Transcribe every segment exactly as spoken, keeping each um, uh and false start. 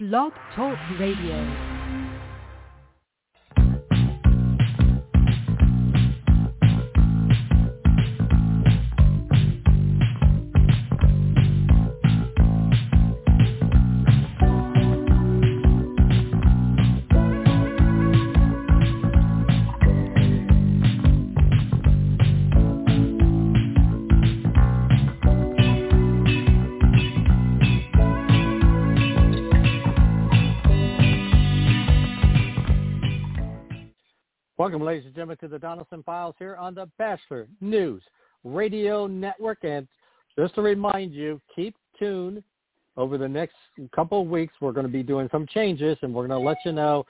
Blog Talk Radio. Welcome, ladies and gentlemen, to the Donelson Files here on the Bachelor News Radio Network. And just to remind you, keep tuned. Over the next couple of weeks, we're going to be doing some changes, and we're going to let you know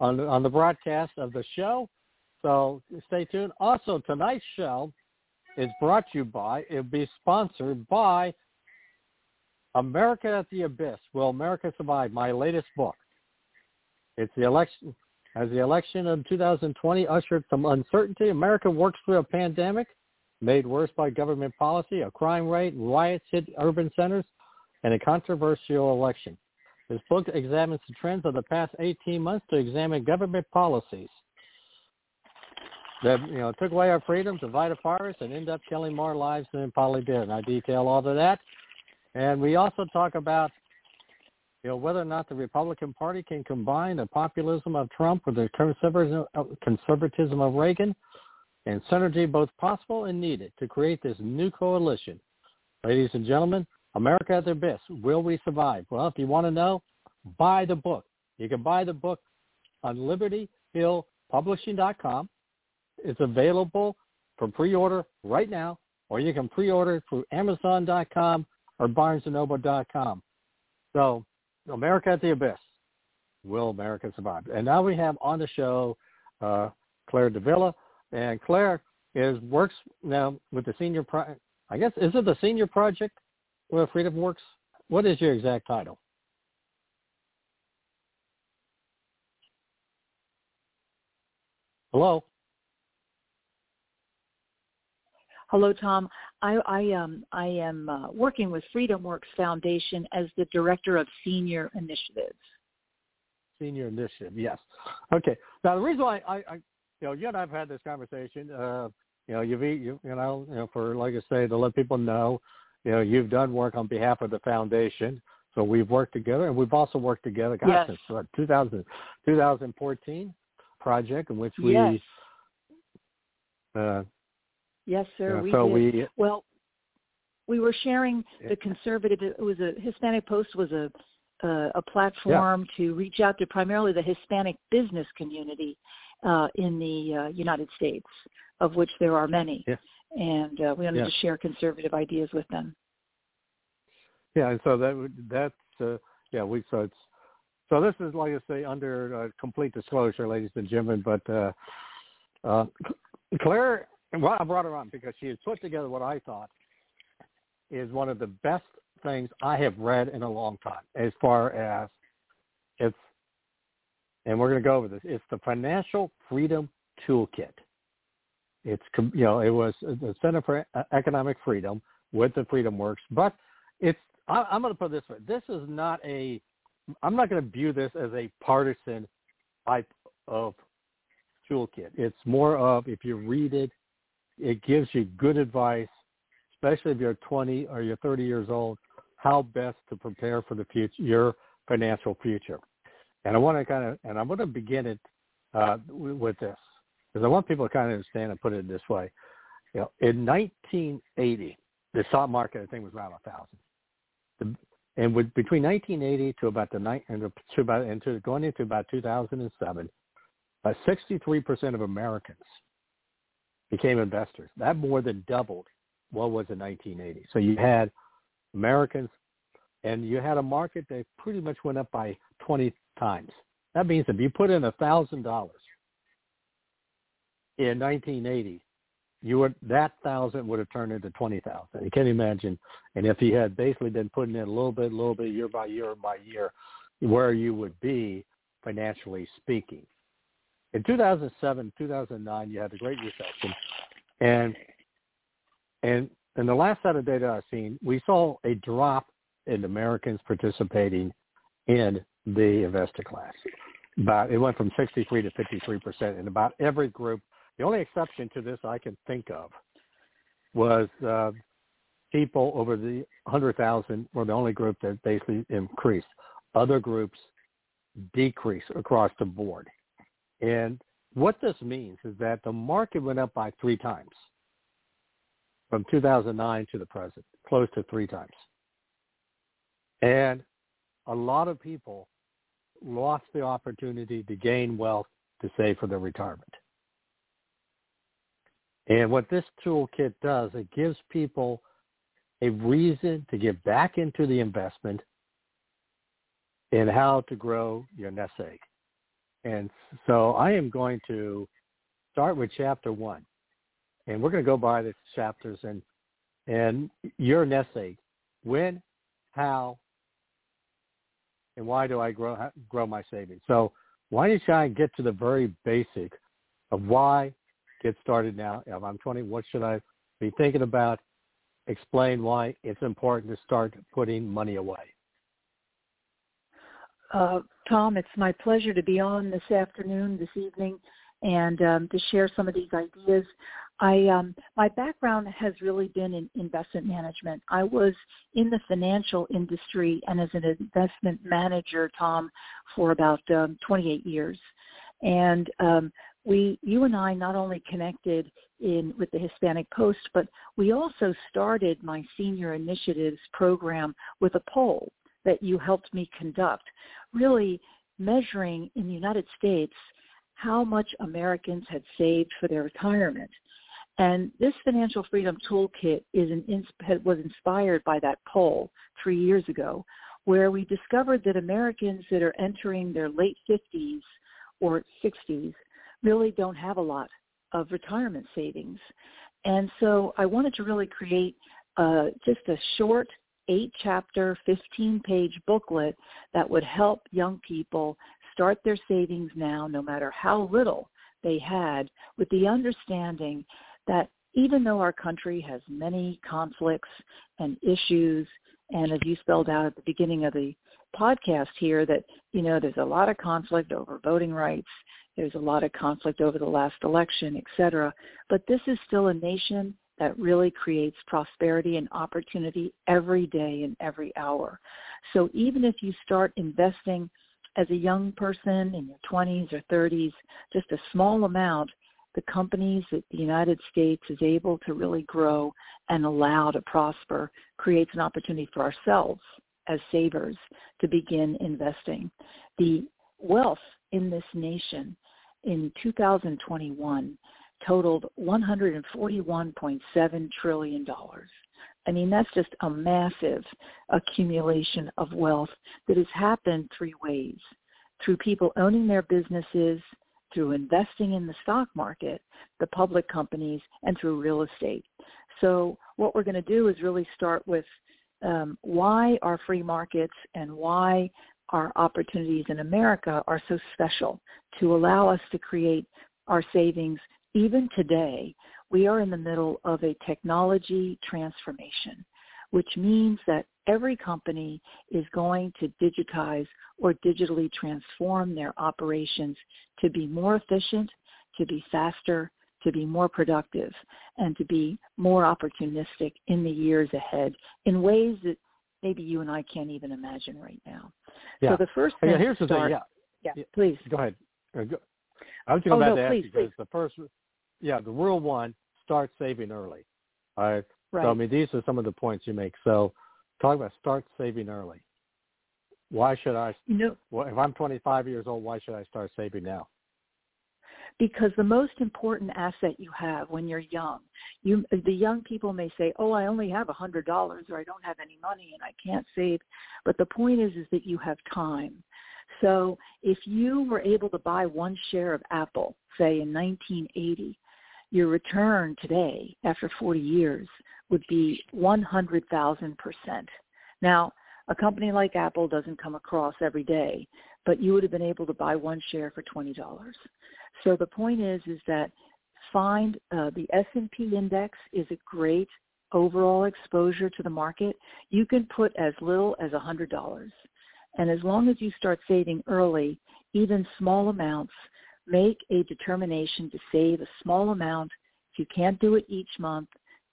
on, on the broadcast of the show. So stay tuned. Also, tonight's show is brought to you by, it'll be sponsored by America at the Abyss. Will America Survive? My latest book. It's the election... As the election of two thousand twenty ushered some uncertainty, America works through a pandemic made worse by government policy, a crime rate, riots hit urban centers, and a controversial election. This book examines the trends of the past eighteen months to examine government policies that you know took away our freedoms, divided us, and ended up killing more lives than it probably did. And I detail all of that. And we also talk about You know, whether or not the Republican Party can combine the populism of Trump with the conservatism of Reagan, and synergy both possible and needed to create this new coalition. Ladies and gentlemen, America at the Abyss, will we survive? Well, if you want to know, buy the book. You can buy the book on Liberty Hill Publishing dot com. It's available for pre-order right now, or you can pre-order through Amazon dot com or Barnes and Noble dot com. So, America at the Abyss. Will America survive? And now we have on the show uh, Claire Davila, and Claire is works now with the senior. Pro- I guess is it the senior project with FreedomWorks? What is your exact title? Hello. Hello, Tom. I, I, um, I am uh, working with FreedomWorks Foundation as the Director of Senior Initiatives. Senior Initiative, yes. Okay. Now, the reason why I, I you know, you and I have had this conversation, uh, you know, you've, you, you know, you know, for, like I say, to let people know, you know, you've done work on behalf of the foundation. So we've worked together, and we've also worked together, gosh, yes. since uh, two thousand, twenty fourteen project in which we yes. uh, – Yes, sir. Yeah, we so did. We, well, we were sharing the conservative. It was a Hispanic Post was a uh, a platform yeah. to reach out to primarily the Hispanic business community uh, in the uh, United States, of which there are many, yeah. and uh, we wanted yeah. to share conservative ideas with them. Yeah, and so that that's uh, yeah we so it's so this is like I say under uh, complete disclosure, ladies and gentlemen, but uh, uh, Claire. Well, I brought her on because she has put together what I thought is one of the best things I have read in a long time as far as it's, and we're going to go over this, it's the Financial Freedom Toolkit. It's, you know, it was the Center for Economic Freedom with the FreedomWorks, but it's, I, I'm going to put it this way. This is not a, I'm not going to view this as a partisan type of toolkit. It's more of, if you read it, it gives you good advice, especially if you're twenty or you're thirty years old, how best to prepare for the future, your financial future. And I want to kind of, and I'm going to begin it uh, with this, because I want people to kind of understand and put it this way. You know, in nineteen eighty, the stock market, I think, was around a thousand, and with, between nineteen eighty to about the night and to about and to going into about two thousand seven, uh, sixty-three percent of Americans became investors. That more than doubled what was in nineteen eighty. So you had Americans and you had a market that pretty much went up by twenty times. That means if you put in one thousand dollars in nineteen eighty, you would, that thousand would have turned into twenty thousand. You can imagine. And if you had basically been putting in a little bit, a little bit, year by year by year, where you would be financially speaking. In two thousand seven, two thousand nine, you had the Great Recession. And and in the last set of data I've seen, we saw a drop in Americans participating in the investor class. But it went from sixty-three to fifty-three percent in about every group. The only exception to this I can think of was uh, people over the one hundred thousand were the only group that basically increased. Other groups decreased across the board. And what this means is that the market went up by three times from two thousand nine to the present, close to three times. And a lot of people lost the opportunity to gain wealth to save for their retirement. And what this toolkit does, it gives people a reason to get back into the investment and how to grow your nest egg. And so I am going to start with chapter one, and we're going to go by the chapters and and your nest egg. When, how, and why do I grow grow my savings? So why don't I get to the very basic of why? Get started now. If I'm twenty, what should I be thinking about? Explain why it's important to start putting money away. Uh, Tom, it's my pleasure to be on this afternoon, this evening, and um, to share some of these ideas. I um, my background has really been in investment management. I was in the financial industry and as an investment manager, Tom, for about um, twenty-eight years. And um, we, you and I not only connected in with the Hispanic Post, but we also started my Senior Initiatives program with a poll that you helped me conduct, really measuring in the United States how much Americans had saved for their retirement. And this Financial Freedom Toolkit is an, was inspired by that poll three years ago, where we discovered that Americans that are entering their late fifties or sixties really don't have a lot of retirement savings. And so I wanted to really create uh, just a short eight-chapter, fifteen-page booklet that would help young people start their savings now, no matter how little they had, with the understanding that even though our country has many conflicts and issues, and as you spelled out at the beginning of the podcast here, that, you know, there's a lot of conflict over voting rights, there's a lot of conflict over the last election, et cetera, but this is still a nation that really creates prosperity and opportunity every day and every hour. So even if you start investing as a young person in your twenties or thirties, just a small amount, the companies that the United States is able to really grow and allow to prosper creates an opportunity for ourselves as savers to begin investing. The wealth in this nation in two thousand twenty-one totaled one hundred forty-one point seven trillion dollars. I mean, that's just a massive accumulation of wealth that has happened three ways: through people owning their businesses, through investing in the stock market, the public companies, and through real estate. So what we're going to do is really start with um, why our free markets and why our opportunities in America are so special to allow us to create our savings. Even today, we are in the middle of a technology transformation, which means that every company is going to digitize or digitally transform their operations to be more efficient, to be faster, to be more productive, and to be more opportunistic in the years ahead in ways that maybe you and I can't even imagine right now. Yeah. So the first thing, yeah, here's the start, thing, yeah. yeah, please go ahead. I was just oh, about no, to ask please, you because please. the first. Yeah, the rule one, start saving early. All right? Right. So, I mean, these are some of the points you make. So talk about start saving early. Why should I? You know, well, if I'm twenty-five years old, why should I start saving now? because the most important asset you have when you're young, you the young people may say, oh, I only have one hundred dollars or I don't have any money and I can't save. But the point is, is that you have time. So if you were able to buy one share of Apple, say in nineteen eighty, your return today after forty years would be one hundred thousand percent. Now, a company like Apple doesn't come across every day, but you would have been able to buy one share for twenty dollars. So the point is, is that find uh, the S and P index is a great overall exposure to the market. You can put as little as one hundred dollars. And as long as you start saving early, even small amounts, make a determination to save a small amount. If you can't do it each month,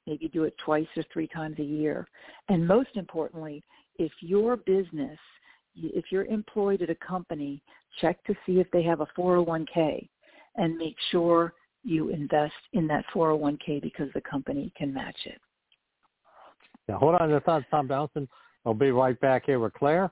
maybe do it twice or three times a year. And most importantly, if your business, if you're employed at a company, check to see if they have a four oh one k and make sure you invest in that four oh one k because the company can match it. Now, hold on to the thoughts, Tom Donelson. I'll be right back here with Claire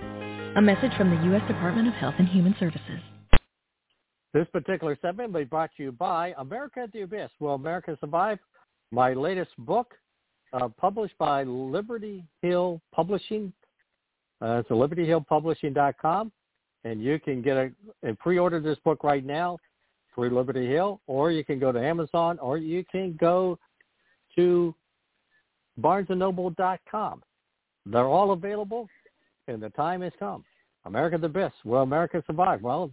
A message from the U S Department of Health and Human Services. This particular segment will be brought to you by America at the Abyss. Will America Survive? My latest book, uh, published by Liberty Hill Publishing. Uh, it's liberty hill publishing dot com. And you can get a, a pre-order this book right now through Liberty Hill, or you can go to Amazon, or you can go to barnes and noble dot com. They're all available. And the time has come. America the best. Will America survive? Well,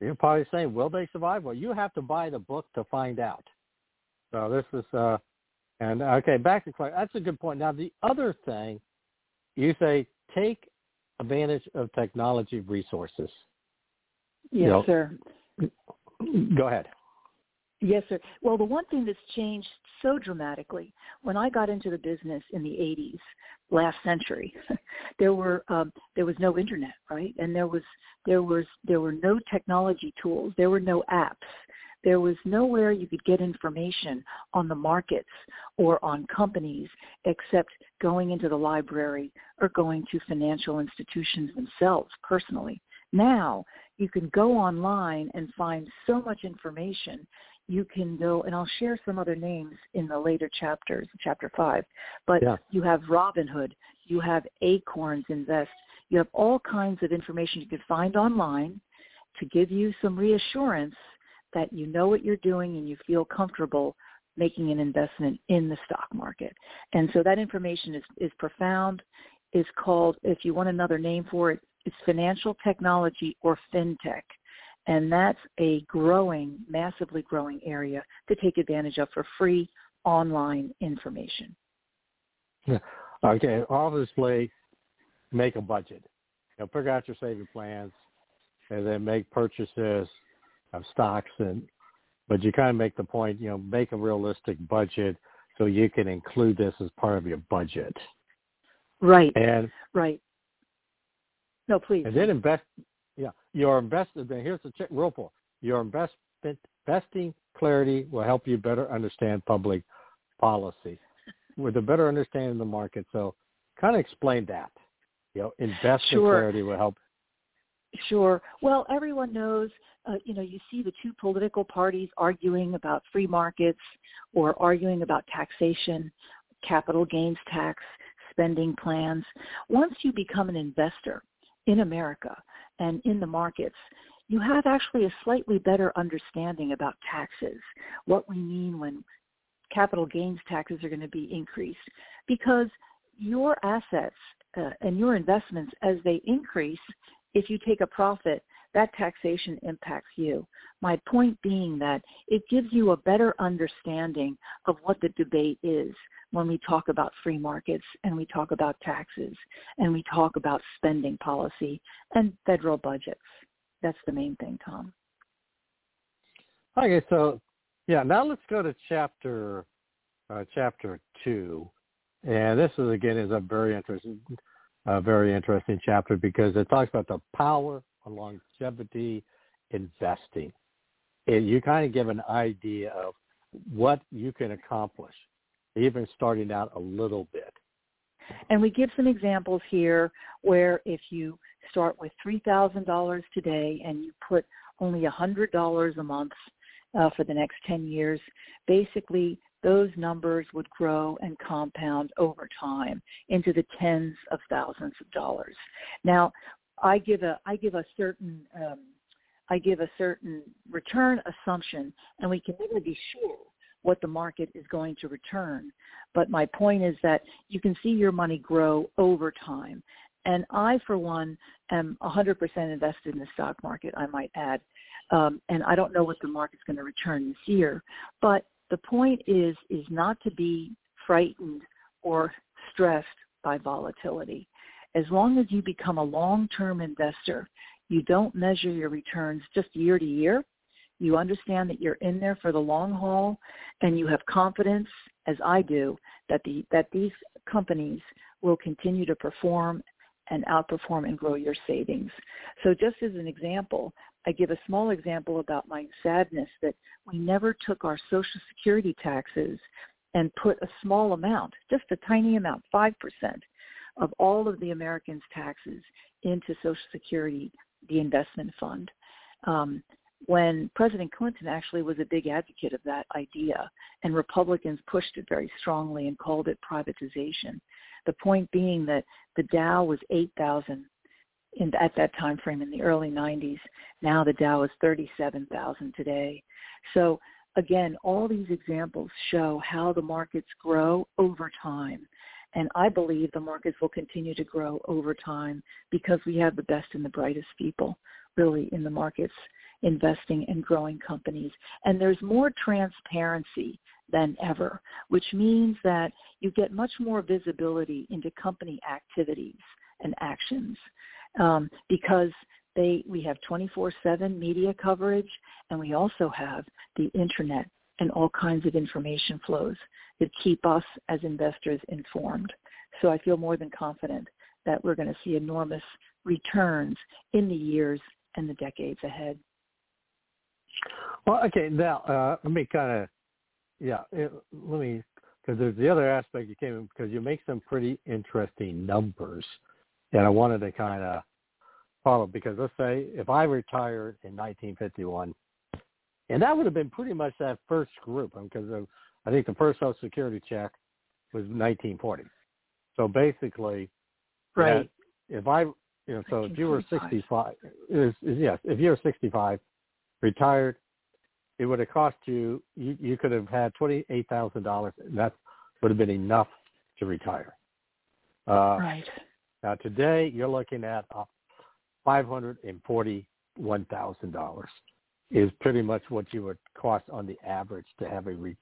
you're probably saying, will they survive? Well, you have to buy the book to find out. So this is, uh, and okay, back to Claire. That's a good point. Now, the other thing, you say take advantage of technology resources. Yes, you know, sir. Go ahead. Yes, sir. Well, the one thing that's changed so dramatically, when I got into the business in the eighties, last century, there were um, there was no internet, right? And there was there was there were no technology tools. There were no apps. There was nowhere you could get information on the markets or on companies except going into the library or going to financial institutions themselves personally. Now you can go online and find so much information. You can go, and I'll share some other names in the later chapters, chapter five, but yeah. You have Robinhood, you have Acorns Invest, you have all kinds of information you can find online to give you some reassurance that you know what you're doing and you feel comfortable making an investment in the stock market. And so that information is, is profound. It's called, if you want another name for it, it's financial technology or fintech. And that's a growing, massively growing area to take advantage of for free online information. Yeah. Okay, obviously, make a budget. You know, figure out your saving plans, and then make purchases of stocks. And but you kind of make the point, you know, make a realistic budget so you can include this as part of your budget. Right. And right. No, please. And then invest. Yeah, your investment. Here's the check, real for your investment. Investing clarity will help you better understand public policy, with a better understanding of the market. So, kind of explain that. You know, investment sure. clarity will help. Sure. Well, everyone knows. Uh, you know, you see the two political parties arguing about free markets or arguing about taxation, capital gains tax, spending plans. Once you become an investor in America and in the markets, you have actually a slightly better understanding about taxes, what we mean when capital gains taxes are going to be increased, because your assets uh, and your investments, as they increase, if you take a profit, that taxation impacts you. My point being that it gives you a better understanding of what the debate is when we talk about free markets and we talk about taxes and we talk about spending policy and federal budgets. That's the main thing, Tom. Okay, so yeah, now let's go to chapter uh, chapter two, and this is again is a very interesting, uh, very interesting chapter because it talks about the power of longevity investing, and you kind of give an idea of what you can accomplish, even starting out a little bit. And we give some examples here where if you start with three thousand dollars today and you put only one hundred dollars a month uh, for the next ten years, basically those numbers would grow and compound over time into the tens of thousands of dollars. Now, I give a I give a certain um, I give a certain return assumption, and we can never be sure what the market is going to return. But my point is that you can see your money grow over time. And I, for one, am one hundred percent invested in the stock market, I might add. Um, and I don't know what the market's going to return this year. But the point is, is not to be frightened or stressed by volatility. As long as you become a long-term investor, you don't measure your returns just year to year. You understand that you're in there for the long haul, and you have confidence, as I do, that the that these companies will continue to perform and outperform and grow your savings. So just as an example, I give a small example about my sadness that we never took our Social Security taxes and put a small amount, just a tiny amount, five percent of all of the Americans' taxes into Social Security, the investment fund. Um, when President Clinton actually was a big advocate of that idea, and Republicans pushed it very strongly and called it privatization. The point being that the Dow was eight thousand in, at that time frame in the early nineties. Now the Dow is thirty-seven thousand today. So again, all these examples show how the markets grow over time. And I believe the markets will continue to grow over time because we have the best and the brightest people really in the markets investing and growing companies. And there's more transparency than ever, which means that you get much more visibility into company activities and actions um, because they we have twenty-four seven media coverage, and we also have the internet and all kinds of information flows that keep us as investors informed. So I feel more than confident that we're going to see enormous returns in the years and the decades ahead. Well, okay, now uh, let me kind of, yeah, it, let me, because there's the other aspect you came in, because you make some pretty interesting numbers, and I wanted to kind of follow, because let's say if I retired in nineteen fifty-one, and that would have been pretty much that first group, because I, mean, I think the first Social Security check was nineteen forty. So basically, right? If I, you know, so if you were sixty-five, is, is, yes, if you were sixty-five, retired, it would have cost you. You, you could have had twenty-eight thousand dollars, and that would have been enough to retire. Uh, right. Now today, you're looking at uh, five hundred and forty-one thousand dollars. Is pretty much what you would cost on the average to have a re-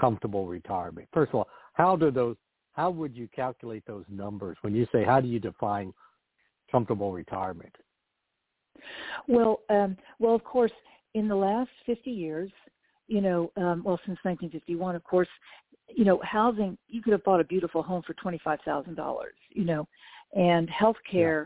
comfortable retirement. First of all, how do those? How would you calculate those numbers when you say how do you define comfortable retirement? Well, um, well, of course, in the last fifty years, you know, um, well, since nineteen fifty-one, of course, you know, housing. You could have bought a beautiful home for twenty-five thousand dollars, you know, and healthcare yeah.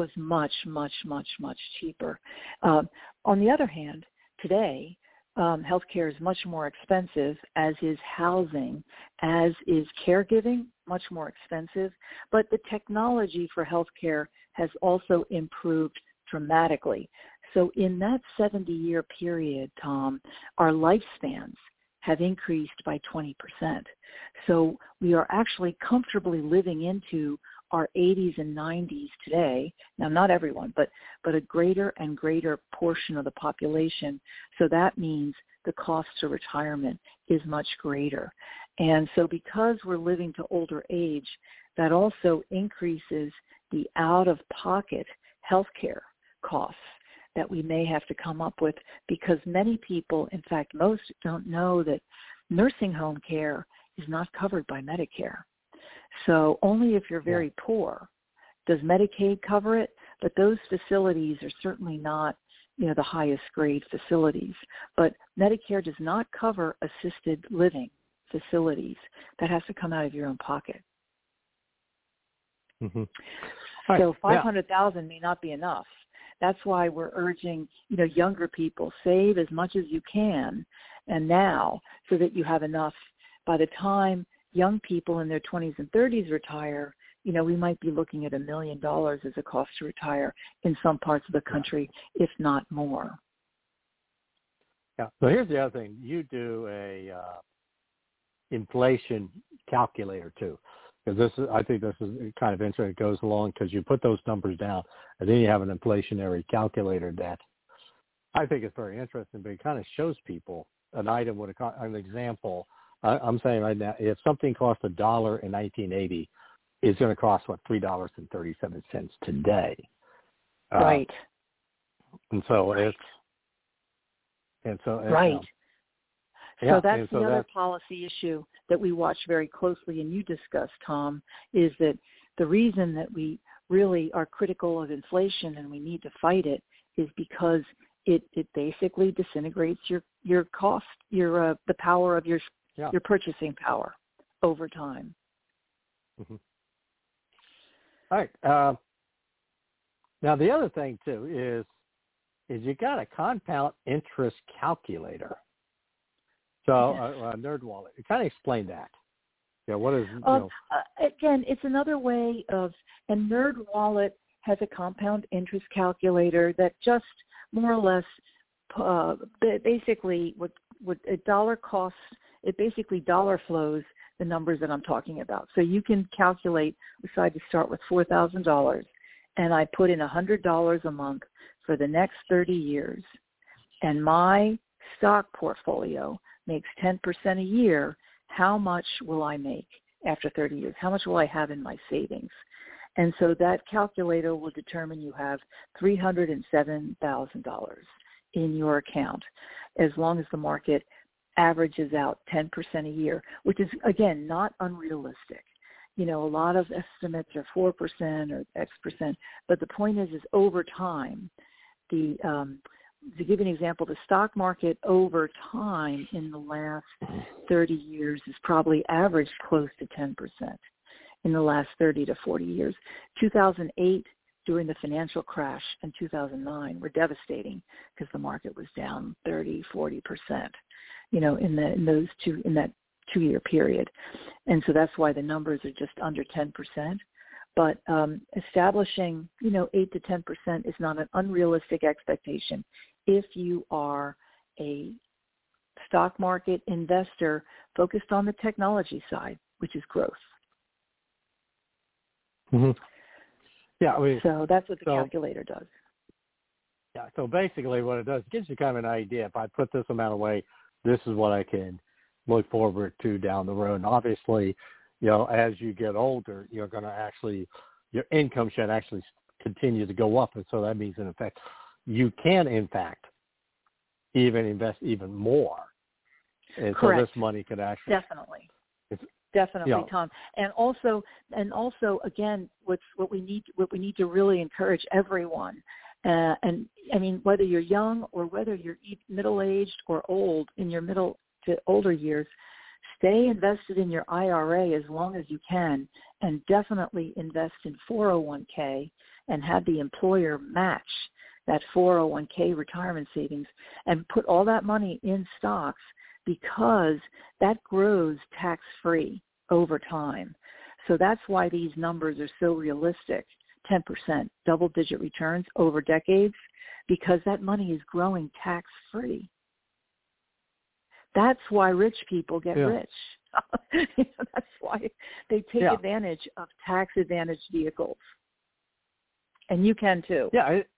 was much, much, much, much cheaper. Um, on the other hand, today, um, healthcare is much more expensive, as is housing, as is caregiving, much more expensive. But the technology for healthcare has also improved dramatically. So in that seventy-year period, Tom, our lifespans have increased by twenty percent. So we are actually comfortably living into our eighties and nineties today. Now, not everyone, but but a greater and greater portion of the population. So that means the cost to retirement is much greater. And so because we're living to older age, that also increases the out-of-pocket healthcare costs that we may have to come up with, because many people, in fact, most don't know that nursing home care is not covered by Medicare. So only if you're very poor does Medicaid cover it, but those facilities are certainly not you know, the highest grade facilities. But Medicare does not cover assisted living facilities. That has to come out of your own pocket. Mm-hmm. So right. five hundred thousand yeah. may not be enough. That's why we're urging, you know, younger people, save as much as you can and now so that you have enough. By the time young people in their twenties and thirties retire, you know, we might be looking at a million dollars as a cost to retire in some parts of the country, yeah. if not more. Yeah. So here's the other thing. You do a uh, inflation calculator too. Because this is, I think this is kind of interesting. It goes along because you put those numbers down, and then you have an inflationary calculator that I think is very interesting. But it kind of shows people an item with a, an example. I, I'm saying right now, if something cost a dollar in nineteen eighty, it's going to cost what three dollars and thirty-seven cents today. Right. Uh, and so right. it's and so it's, right. Um, So that's the other policy issue that we watch very closely, and you discussed, Tom, is that the reason that we really are critical of inflation and we need to fight it is because it, it basically disintegrates your, your cost, your uh, the power of your yeah. your purchasing power over time. Mm-hmm. All right. Uh, now the other thing too is is you got a compound interest calculator. So yes. uh, uh, NerdWallet, kind of explain that. Yeah, what is? You uh, know. Uh, again, it's another way of, and NerdWallet has a compound interest calculator that just more or less, uh, basically, what what a dollar costs, it basically dollar flows the numbers that I'm talking about. So you can calculate. So I just start with four thousand dollars, and I put in a hundred dollars a month for the next thirty years, and my stock portfolio makes ten percent a year, how much will I make after thirty years? How much will I have in my savings? And so that calculator will determine you have three hundred seven thousand dollars in your account, as long as the market averages out ten percent a year, which is, again, not unrealistic. You know, a lot of estimates are four percent or X percent, but the point is, is over time, the um, to give an example, the stock market over time in the last thirty years has probably averaged close to ten percent in the last thirty to forty years. two thousand eight, during the financial crash, and two thousand nine were devastating because the market was down thirty, forty percent, you know, in, the, in, those two, in that two-year period. And so that's why the numbers are just under ten percent. But um, establishing, you know, eight to ten percent is not an unrealistic expectation if you are a stock market investor focused on the technology side, which is growth. Mm-hmm. Yeah. We, so that's what the so, calculator does. Yeah. So basically what it does, it gives you kind of an idea. If I put this amount away, this is what I can look forward to down the road. And obviously, you know, as you get older, you're going to actually, your income should actually continue to go up. And so that means, in effect, you can, in fact, even invest even more. And correct. So this money could actually. Definitely. It's, Definitely, you know, Tom. And also, and also, again, what's, what we need, what we need to really encourage everyone. Uh, and I mean, whether you're young or whether you're middle-aged or old, in your middle to older years, stay invested in your I R A as long as you can, and definitely invest in four oh one k and have the employer match that four oh one k retirement savings, and put all that money in stocks because that grows tax-free over time. So that's why these numbers are so realistic, ten percent double-digit returns over decades, because that money is growing tax-free. That's why rich people get yeah. rich. You know, that's why they take yeah. advantage of tax-advantaged vehicles. And you can too. Yeah, it,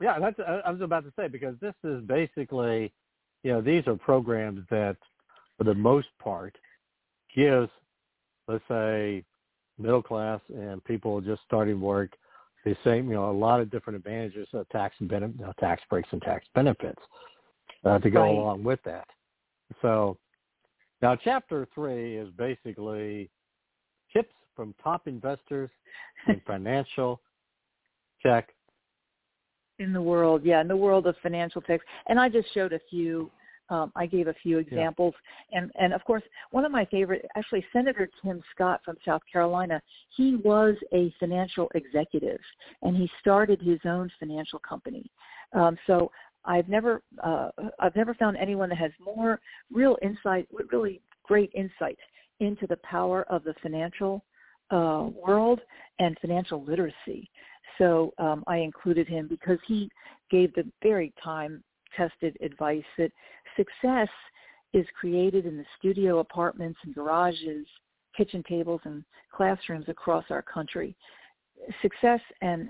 yeah. That's, I was about to say, because this is basically, you know, these are programs that, for the most part, gives, let's say, middle class and people just starting work the same, you know, a lot of different advantages of tax and benefit, uh, tax breaks and tax benefits uh, to go right. along with that. So now chapter three is basically tips from top investors in financial tech In the world, yeah, in the world of financial techs. And I just showed a few, um, I gave a few examples. Yeah. And, and, of course, one of my favorite, actually, Senator Tim Scott from South Carolina, he was a financial executive, and he started his own financial company. Um, so I've never uh, I've never found anyone that has more real insight, really great insight into the power of the financial uh, world and financial literacy. So um, I included him because he gave the very time-tested advice that success is created in the studio apartments and garages, kitchen tables, and classrooms across our country. Success and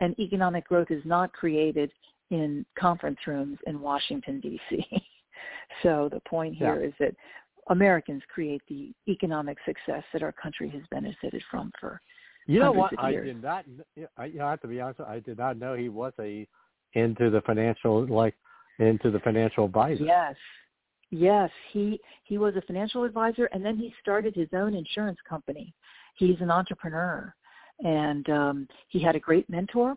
and economic growth is not created in conference rooms in Washington, D C So the point here yeah. is that Americans create the economic success that our country has benefited from for You know what? I did not. I, you know, I have to be honest. I did not know he was a into the financial like into the financial advisor. Yes, yes. He he was a financial advisor, and then he started his own insurance company. He's an entrepreneur, and um, he had a great mentor.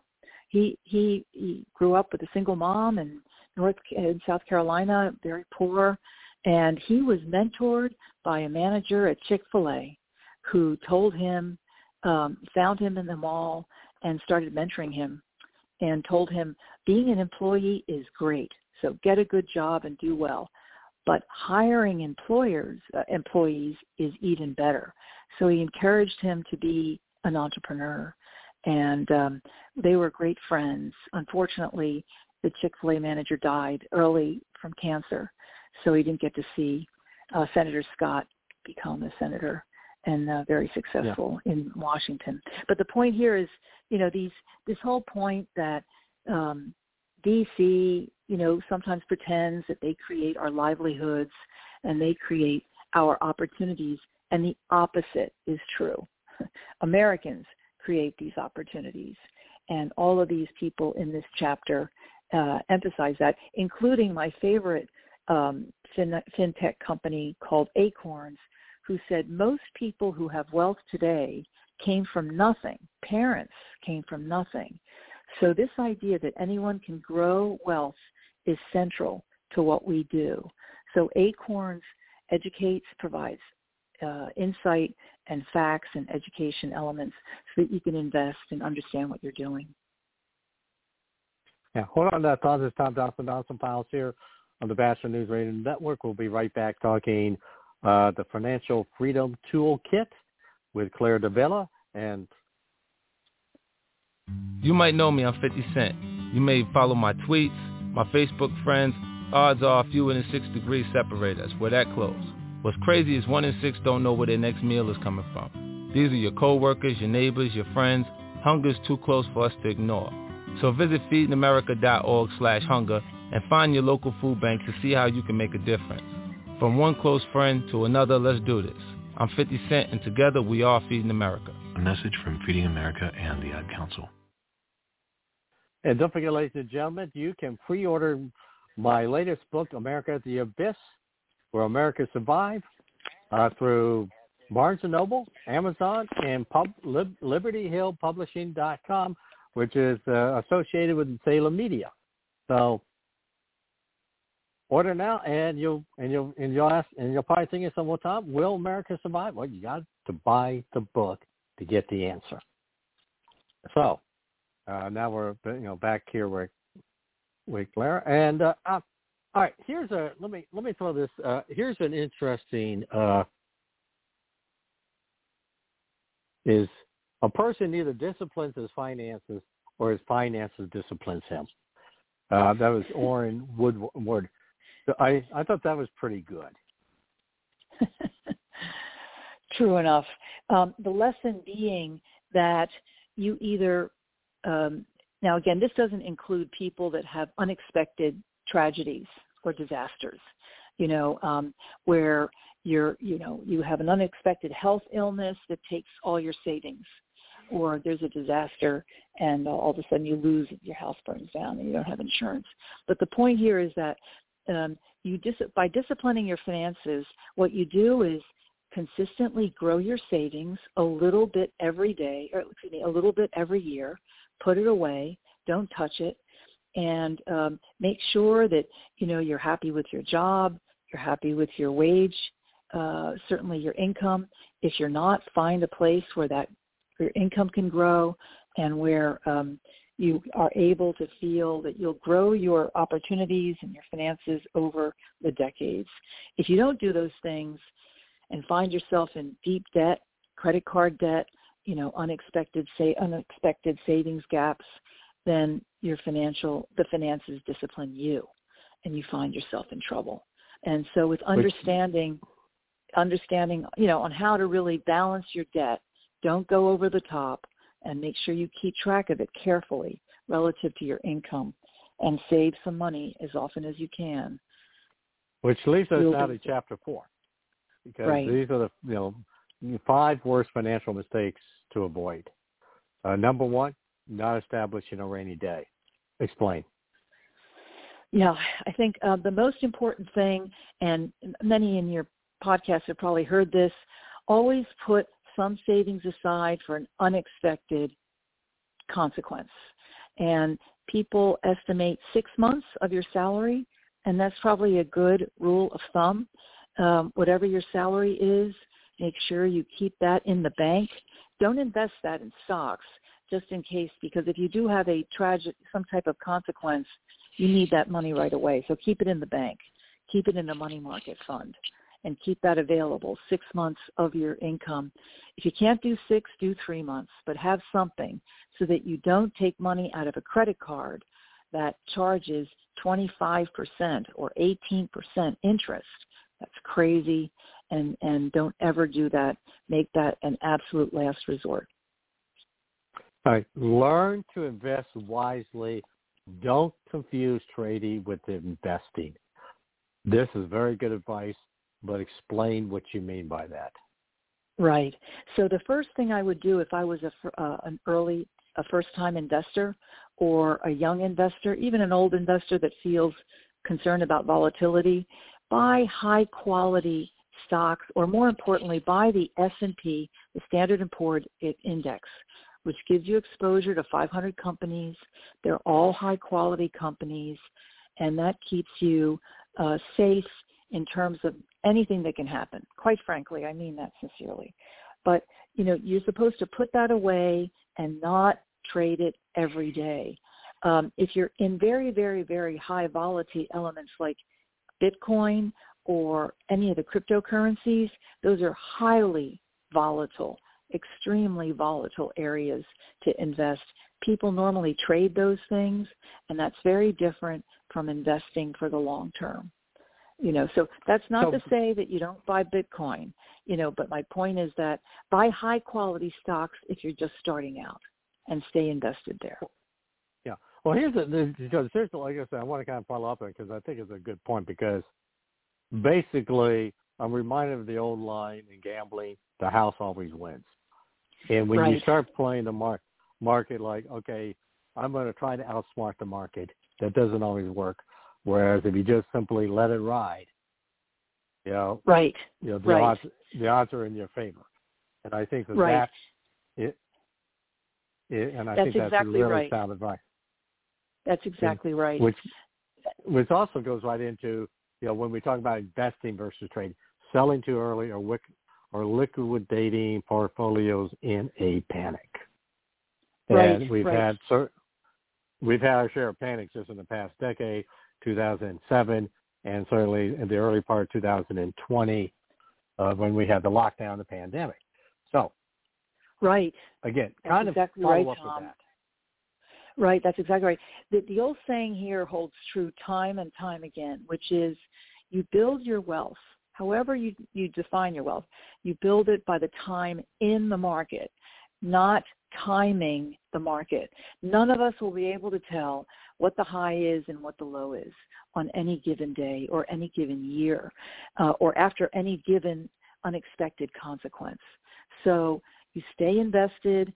He, he he grew up with a single mom in North in South Carolina, very poor, and he was mentored by a manager at Chick-fil-A, who told him. Um, found him in the mall and started mentoring him and told him being an employee is great. So get a good job and do well. But hiring employers, uh, employees is even better. So he encouraged him to be an entrepreneur. And um, they were great friends. Unfortunately, the Chick-fil-A manager died early from cancer. So he didn't get to see uh, Senator Scott become a senator. And uh, very successful yeah. in Washington. But the point here is, you know, these this whole point that um, D C, you know, sometimes pretends that they create our livelihoods and they create our opportunities, and the opposite is true. Americans create these opportunities, and all of these people in this chapter uh, emphasize that, including my favorite um, fin- fintech company called Acorns, who said most people who have wealth today came from nothing. Parents came from nothing. So this idea that anyone can grow wealth is central to what we do. So Acorns educates, provides uh, insight and facts and education elements so that you can invest and understand what you're doing. Yeah, hold on to that thought. This is Tom Donelson, Donelson Files here on the Bachelor News Radio Network. We'll be right back talking Uh, the Financial Freedom Toolkit with Claire Davila. And you might know me, I'm fifty cent. You may follow my tweets, my Facebook friends. Odds are a few in six degrees separate us. We're that close. What's crazy is one in six don't know where their next meal is coming from. These are your coworkers, your neighbors, your friends. Hunger's too close for us to ignore. So visit feedingamerica.org slash hunger and find your local food bank to see how you can make a difference. From one close friend to another, let's do this. I'm fifty cent, and together we are Feeding America. A message from Feeding America and the Ad Council. And don't forget, ladies and gentlemen, you can pre-order my latest book, America at the Abyss, Where America Survived, uh, through Barnes and Noble, Amazon, and Pub- Lib- liberty hill publishing dot com, which is uh, associated with Salem Media. So order now, and you'll and you'll and you'll ask, and you'll probably think at some time, will America survive? Well, you got to buy the book to get the answer. So uh, now we're you know back here with with Claire, and uh, uh, all right, here's a let me let me throw this. Uh, here's an interesting uh, is a person either disciplines his finances or his finances disciplines him. Uh, that was Orrin Woodward. I, I thought that was pretty good. True enough. Um, the lesson being that you either um, – now, again, this doesn't include people that have unexpected tragedies or disasters, you know, um, where you're, you know, you have an unexpected health illness that takes all your savings, or there's a disaster and all of a sudden you lose it, your house burns down and you don't have insurance. But the point here is that Um, you dis- by disciplining your finances, what you do is consistently grow your savings a little bit every day, or excuse me, a little bit every year, put it away, don't touch it, and um, make sure that, you know, you're happy with your job, you're happy with your wage, uh, certainly your income. If you're not, find a place where that your income can grow and where um, you are able to feel that you'll grow your opportunities and your finances over the decades. If you don't do those things and find yourself in deep debt, credit card debt, you know, unexpected say unexpected savings gaps, then your financial the finances discipline you, and you find yourself in trouble. And so, with understanding, understanding, you know, on how to really balance your debt, don't go over the top, and make sure you keep track of it carefully relative to your income, and save some money as often as you can. Which leads us now to chapter four, because right. these are the you know. Five worst financial mistakes to avoid. Uh, number one, not establishing a rainy day. Explain. Yeah, I think uh, the most important thing, and many in your podcast have probably heard this, always put some savings aside for an unexpected consequence. And people estimate six months of your salary, and that's probably a good rule of thumb. Um, whatever your salary is, make sure you keep that in the bank. Don't invest that in stocks just in case, because if you do have a tragic, some type of consequence, you need that money right away. So keep it in the bank. Keep it in a money market fund and keep that available six months of your income. If you can't do six, do three months, but have something so that you don't take money out of a credit card that charges twenty-five percent or eighteen percent interest. That's crazy. And, and don't ever do that. Make that an absolute last resort. All right. Learn to invest wisely. Don't confuse trading with investing. This is very good advice, but explain what you mean by that. Right. So the first thing I would do if I was a, uh, an early, a first-time investor or a young investor, even an old investor that feels concerned about volatility, buy high-quality stocks, or more importantly, buy the S and P, the Standard and Poor's Index, which gives you exposure to five hundred companies. They're all high-quality companies, and that keeps you uh, safe in terms of anything that can happen. Quite frankly, I mean that sincerely. But, you know, you're supposed to put that away and not trade it every day. Um, if you're in very, very, very high volatility elements like Bitcoin or any of the cryptocurrencies, those are highly volatile, extremely volatile areas to invest. People normally trade those things, and that's very different from investing for the long term. You know, so that's not so, to say that you don't buy Bitcoin, you know, but my point is that buy high quality stocks if you're just starting out and stay invested there. Yeah. Well, here's the, because here's, like I said, I want to kind of follow up on it because I think it's a good point because basically, I'm reminded of the old line in gambling, the house always wins. And when right. you start playing the mar- market like, okay, I'm going to try to outsmart the market, that doesn't always work. Whereas if you just simply let it ride, you know, right. you know the, right. odds, the odds are in your favor. And I think that right. that's it, it. And I that's think that's exactly really right. sound advice. That's exactly and, right. Which, which also goes right into... You know, when we talk about investing versus trading, selling too early or wick, or liquidating portfolios in a panic. Right, and we've right. had certain, we've had our share of panics just in the past decade, two thousand seven, and certainly in the early part of two thousand twenty, uh, when we had the lockdown, the pandemic. So, right again, That's kind exactly of follow right, up Tom. With that. Right, that's exactly right. The, the old saying here holds true time and time again, which is you build your wealth, however you, you define your wealth, you build it by the time in the market, not timing the market. None of us will be able to tell what the high is and what the low is on any given day or any given year uh, or after any given unexpected consequence. So you stay invested.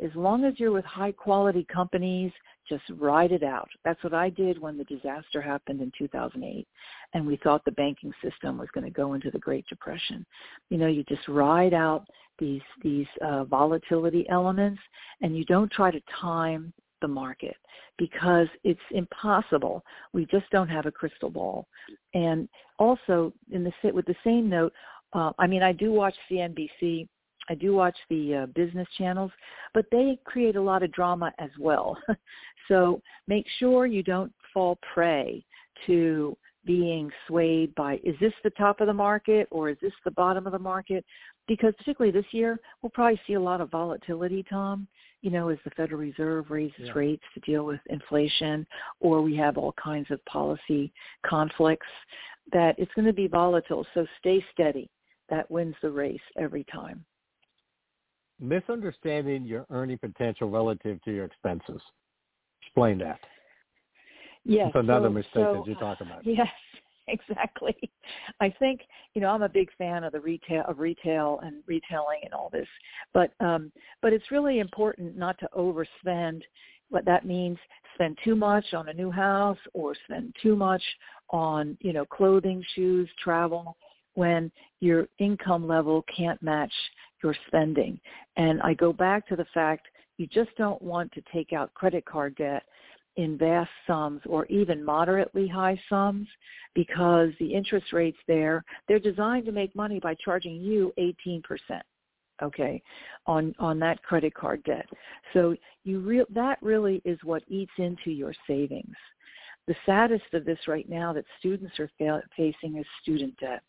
As long as you're with high-quality companies, just ride it out. That's what I did when the disaster happened in two thousand eight, and we thought the banking system was going to go into the Great Depression. You know, you just ride out these these uh, volatility elements, and you don't try to time the market because it's impossible. We just don't have a crystal ball. And also, in the with the same note, uh, I mean, I do watch C N B C. I do watch the uh, business channels, but they create a lot of drama as well. So make sure you don't fall prey to being swayed by, is this the top of the market or is this the bottom of the market? Because particularly this year, we'll probably see a lot of volatility, Tom, you know, as the Federal Reserve raises yeah. rates to deal with inflation, or we have all kinds of policy conflicts, that it's going to be volatile. So stay steady. That wins the race every time. Misunderstanding your earning potential relative to your expenses. Explain that. Yes. That's another so, mistake so, that you're talking about. Yes, exactly. I think, you know, I'm a big fan of the retail of retail and retailing and all this, but um, but it's really important not to overspend. What that means, spend too much on a new house or spend too much on, you know, clothing, shoes, travel, when your income level can't match your spending. And I go back to the fact you just don't want to take out credit card debt in vast sums or even moderately high sums, because the interest rates there, they're designed to make money by charging you eighteen percent, okay, on, on that credit card debt. So you re- that really is what eats into your savings. The saddest of this right now that students are fa- facing is student debt.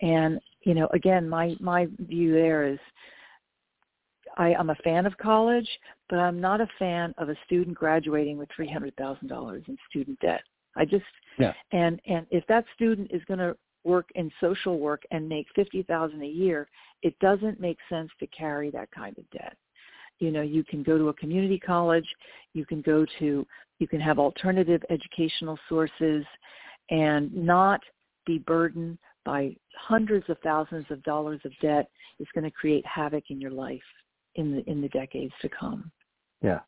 And, you know, again, my, my view there is I, I'm a fan of college, but I'm not a fan of a student graduating with three hundred thousand dollars in student debt. I just, yeah. and, and if that student is going to work in social work and make fifty thousand dollars a year, it doesn't make sense to carry that kind of debt. You know, you can go to a community college, you can go to, you can have alternative educational sources and not be burdened by hundreds of thousands of dollars of debt. Is going to create havoc in your life in the in the decades to come. Yeah.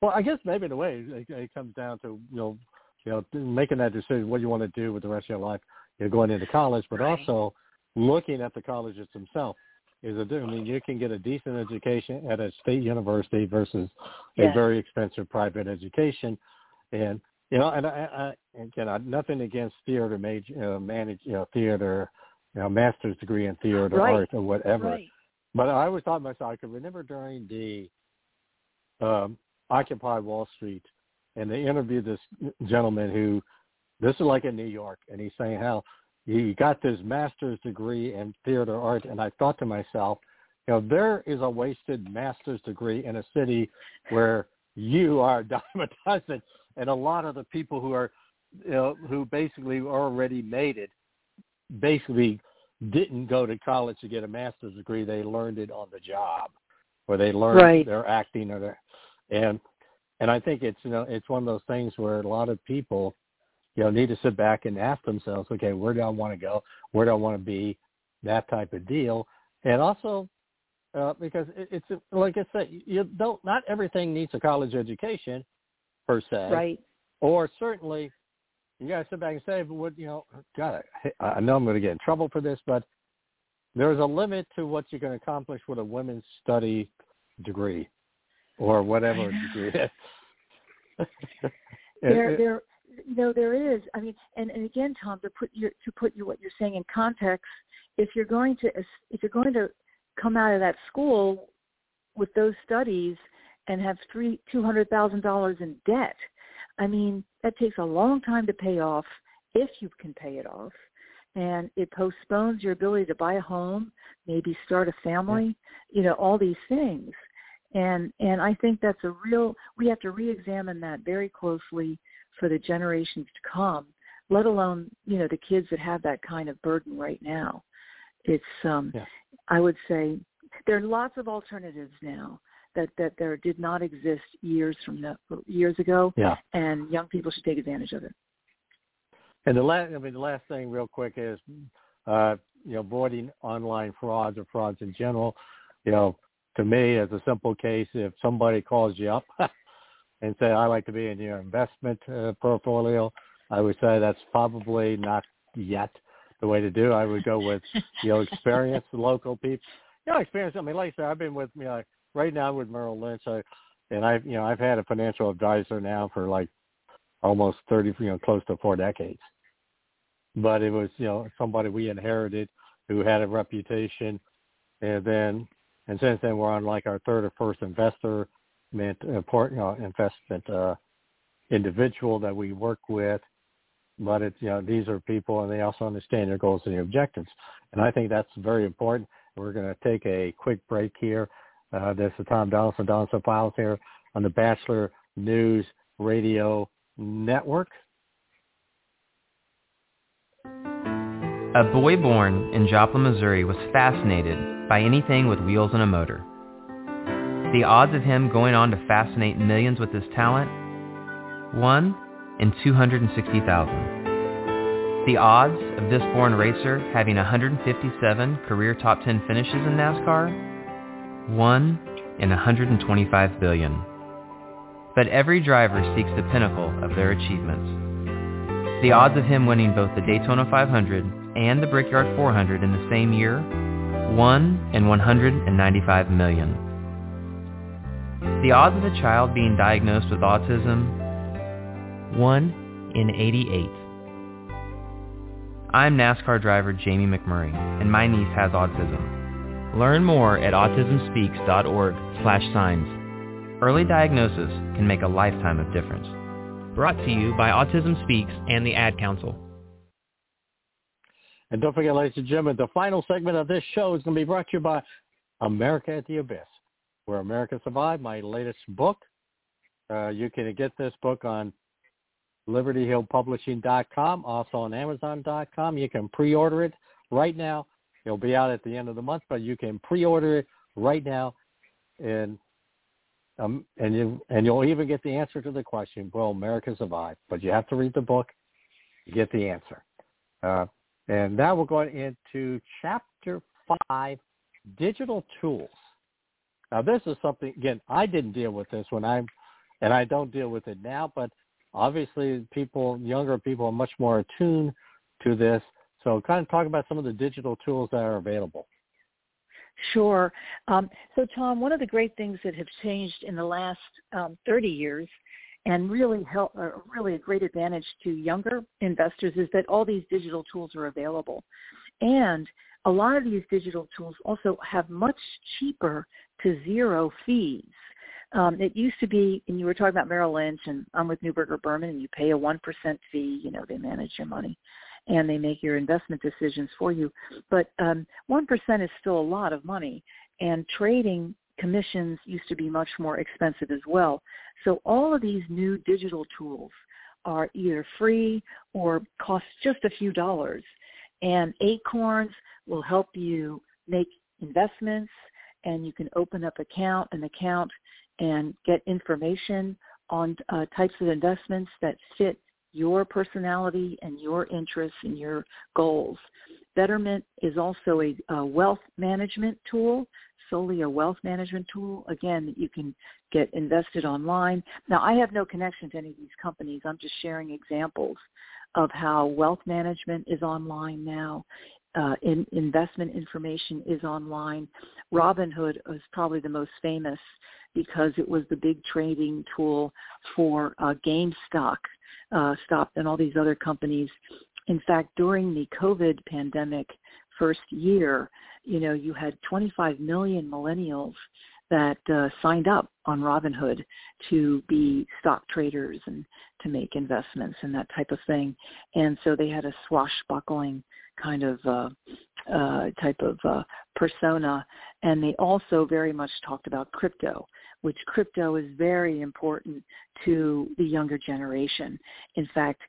Well, I guess maybe in a way it, it comes down to, you know, you know, making that decision, what you want to do with the rest of your life. You're going into college, but right. also looking at the colleges themselves. Is a I mean, you can get a decent education at a state university versus yes. a very expensive private education, and you know, and I, I, again, I, nothing against theater, major, uh, manage, you know, theater, you know, master's degree in theater, right. art, or whatever. Right. But I always thought to myself, I could remember during the um, Occupy Wall Street, and they interviewed this gentleman who, this is like in New York, and he's saying how he got this master's degree in theater, art, and I thought to myself, you know, there is a wasted master's degree in a city where you are a dime a dozen. And a lot of the people who are, you know, who basically already made it, basically didn't go to college to get a master's degree. They learned it on the job, or they learned right. their acting, or their, and and I think it's, you know, it's one of those things where a lot of people, you know, need to sit back and ask themselves, okay, where do I want to go? Where do I want to be? That type of deal, and also. Uh, because it, it's a, like I said, you don't. Not everything needs a college education, per se. Right. Or certainly, you got to sit back and say, but what, you know, God, I, I know I'm going to get in trouble for this, but there's a limit to what you're going to accomplish with a women's study degree, or whatever degree it is. there, there, no, there is. I mean, and, and again, Tom, to put your to put you what you're saying in context, if you're going to if you're going to come out of that school with those studies and have three two hundred thousand dollars in debt. I mean, that takes a long time to pay off, if you can pay it off, and it postpones your ability to buy a home, maybe start a family, you know, all these things. And and I think that's a real. We have to reexamine that very closely for the generations to come. Let alone, you know, the kids that have that kind of burden right now. It's um. Yeah. I would say there are lots of alternatives now that, that there did not exist years from the, years ago, yeah. and young people should take advantage of it. And the last, I mean, the last thing, real quick, is uh, you know, avoiding online frauds or frauds in general. You know, to me, as a simple case, if somebody calls you up and say, "I'd like to be in your investment uh, portfolio," I would say that's probably not yet the way to do. I would go with, you know, experienced local people. You know, experience. I mean, like I said, I've been with, you know, right now with Merrill Lynch. I, And I've, you know, I've had a financial advisor now for like almost thirty, you know, close to four decades. But it was, you know, somebody we inherited who had a reputation. And then, and since then we're on like our third or first investor, important uh, investment uh, individual that we work with. But it's, you know, these are people and they also understand their goals and their objectives. And I think that's very important. We're going to take a quick break here. Uh, this is Tom Donelson, Donelson Files here on the Bachelor News Radio Network. A boy born in Joplin, Missouri was fascinated by anything with wheels and a motor. The odds of him going on to fascinate millions with his talent? one in two hundred sixty thousand. The odds of this born racer having one hundred fifty-seven career top ten finishes in NASCAR? one in one hundred twenty-five billion. But every driver seeks the pinnacle of their achievements. The odds of him winning both the Daytona five hundred and the Brickyard four hundred in the same year? one in one hundred ninety-five million. The odds of a child being diagnosed with autism? one in eighty-eight. I'm NASCAR driver Jamie McMurray, and my niece has autism. Learn more at autism speaks dot org slash signs. Early diagnosis can make a lifetime of difference. Brought to you by Autism Speaks and the Ad Council. And don't forget, ladies and gentlemen, the final segment of this show is going to be brought to you by America at the Abyss, Where America Survived, my latest book. Uh, you can get this book on liberty hill publishing dot com, also on amazon dot com. You can pre-order it right now. It'll be out at the end of the month, but you can pre-order it right now, and um, and you and you'll even get the answer to the question, will America survive? But you have to read the book to get the answer. Uh, and now we're going into Chapter Five, Digital Tools. Now this is something, again, I didn't deal with this when I'm, and I don't deal with it now, but obviously people, younger people are much more attuned to this. So kind of talk about some of the digital tools that are available. Sure. Um, so Tom, one of the great things that have changed in the last um, thirty years and really help, uh, really a great advantage to younger investors is that all these digital tools are available. And a lot of these digital tools also have much cheaper to zero fees. Um, it used to be, and you were talking about Merrill Lynch, and I'm with Neuberger Berman, and you pay a one percent fee. You know, they manage your money, and they make your investment decisions for you. But um, one percent is still a lot of money, and trading commissions used to be much more expensive as well. So all of these new digital tools are either free or cost just a few dollars. And Acorns will help you make investments, and you can open up account an account and get information on uh, types of investments that fit your personality and your interests and your goals. Betterment is also a, a wealth management tool, solely a wealth management tool, again, that you can get invested online. Now, I have no connection to any of these companies. I'm just sharing examples of how wealth management is online now. Uh, in, investment information is online. Robinhood is probably the most famous because it was the big trading tool for uh, GameStop uh, and all these other companies. In fact, during the COVID pandemic first year, you know, you had twenty-five million millennials that uh, signed up on Robinhood to be stock traders and to make investments and that type of thing. And so they had a swashbuckling kind of uh, uh, type of uh, persona. And they also very much talked about crypto, which crypto is very important to the younger generation. In fact,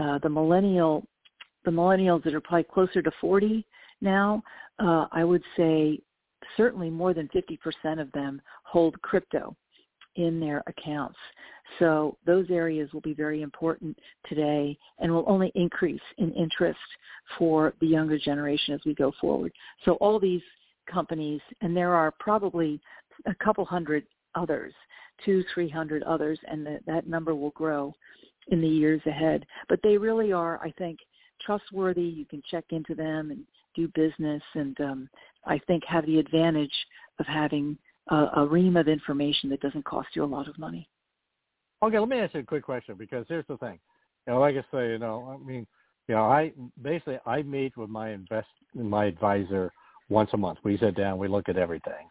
uh, the millennial, the millennials that are probably closer to forty now, uh, I would say, certainly more than fifty percent of them hold crypto in their accounts. So those areas will be very important today and will only increase in interest for the younger generation as we go forward. So all these companies, and there are probably a couple hundred others, two, three hundred others, and the, that number will grow in the years ahead. But they really are, I think, trustworthy. You can check into them and do business, and um, I think have the advantage of having a, a ream of information that doesn't cost you a lot of money. Okay, let me ask you a quick question, because here's the thing. You know, like I say, you know, I mean, you know, I basically I meet with my invest my advisor once a month. We sit down, we look at everything.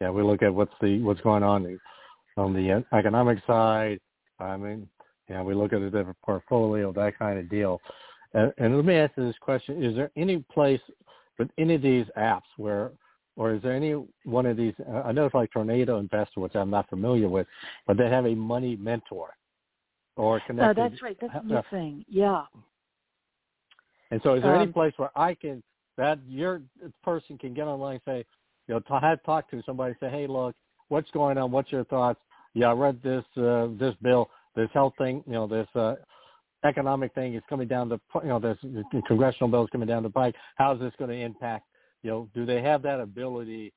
Yeah, we look at what's the what's going on on the economic side. I mean, yeah, we look at a different portfolio, that kind of deal. And, and let me ask you this question: is there any place with any of these apps where, or is there any one of these? I know it's like Tornado Investor, which I'm not familiar with, but they have a money mentor or connected. Oh, that's right. That's a new thing. Yeah. And so, is there um, any place where I can that your person can get online and say, you know, t- have talk to somebody, say, hey, look, what's going on? What's your thoughts? Yeah, I read this uh, this bill, this health thing, you know, this uh, economic thing is coming down the, you know, this congressional bill is coming down the pike. How is this going to impact? You know, do they have that ability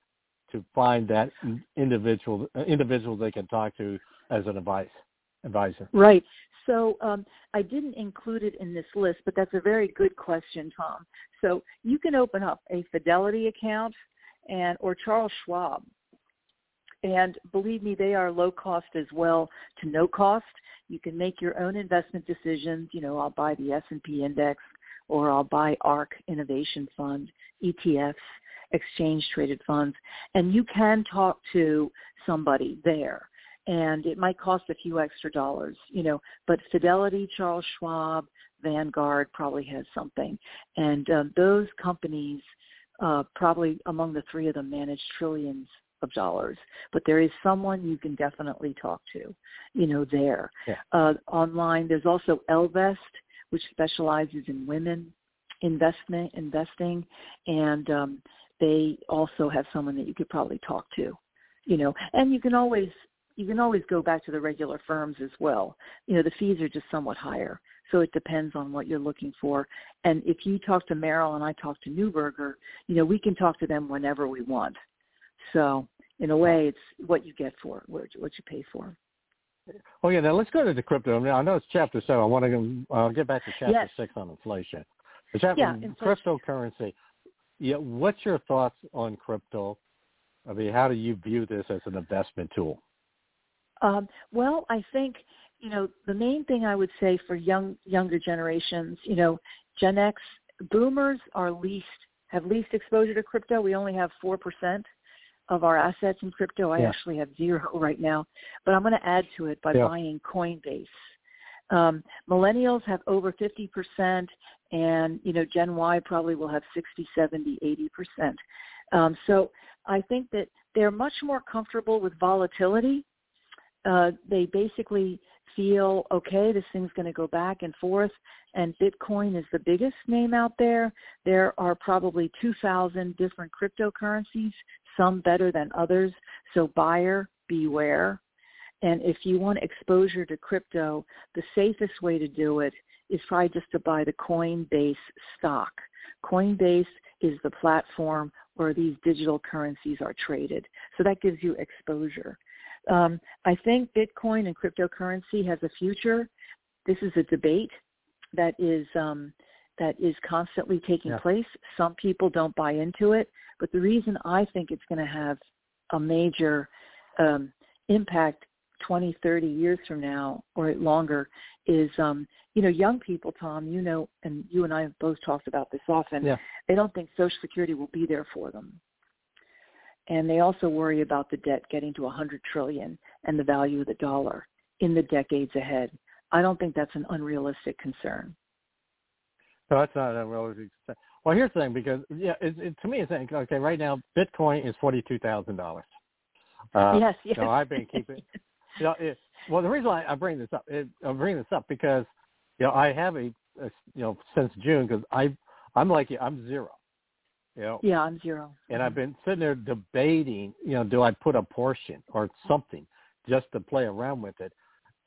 to find that individual individual they can talk to as an advice advisor? Right. So um, I didn't include it in this list, but that's a very good question, Tom. So you can open up a Fidelity account and or Charles Schwab. And believe me, they are low cost as well to no cost. You can make your own investment decisions. You know, I'll buy the S and P index, or I'll buy A R C Innovation Fund, E T Fs, exchange-traded funds. And you can talk to somebody there. And it might cost a few extra dollars, you know. But Fidelity, Charles Schwab, Vanguard probably has something. And uh, those companies, uh, probably among the three of them, manage trillions of dollars, but there is someone you can definitely talk to, you know, there. Yeah. Uh, online, there's also L vest, which specializes in women investment investing, and um, they also have someone that you could probably talk to, you know. And you can always you can always go back to the regular firms as well. You know, the fees are just somewhat higher, so it depends on what you're looking for. And if you talk to Merrill and I talk to Neuberger, you know, we can talk to them whenever we want. So in a way, it's what you get for it, what you pay for. Oh, yeah. Now, let's go to the crypto. I know it's chapter seven. I want to I'll get back to chapter yes. six on inflation. But chapter, yeah, inflation. Cryptocurrency. Yeah, what's your thoughts on crypto? I mean, how do you view this as an investment tool? Um, well, I think, you know, the main thing I would say for young younger generations, you know, Gen X, boomers are least have least exposure to crypto. We only have four percent. Of our assets in crypto. I yeah. actually have zero right now, but I'm going to add to it by yeah. buying Coinbase. Um, millennials have over fifty percent, and, you know, Gen Y probably will have sixty, seventy, eighty percent. Um, so I think that they're much more comfortable with volatility. Uh, they basically feel, okay, this thing's going to go back and forth, and Bitcoin is the biggest name out there. There are probably two thousand different cryptocurrencies, some better than others, so buyer beware. And if you want exposure to crypto, the safest way to do it is probably just to buy the Coinbase stock. Coinbase is the platform where these digital currencies are traded, so that gives you exposure. Um, I think Bitcoin and cryptocurrency has a future. This is a debate that is um, that is constantly taking yeah. place. Some people don't buy into it, but the reason I think it's going to have a major um, impact twenty, thirty years from now or longer is, um, you know, young people, Tom, you know, and you and I have both talked about this often, yeah. they don't think Social Security will be there for them. And they also worry about the debt getting to one hundred trillion dollars and the value of the dollar in the decades ahead. I don't think that's an unrealistic concern. No, that's not an unrealistic concern. Well, here's the thing, because yeah, it, it, to me it's like, okay, right now Bitcoin is forty-two thousand dollars. Uh, yes, yes. No, I've been keeping. You know, it, well, the reason I, I bring this up, it, I bring this up because you know I have a, a you know since June, because I I'm like you, I'm zero. You know, yeah, I'm zero. And I've been sitting there debating, you know, do I put a portion or something just to play around with it?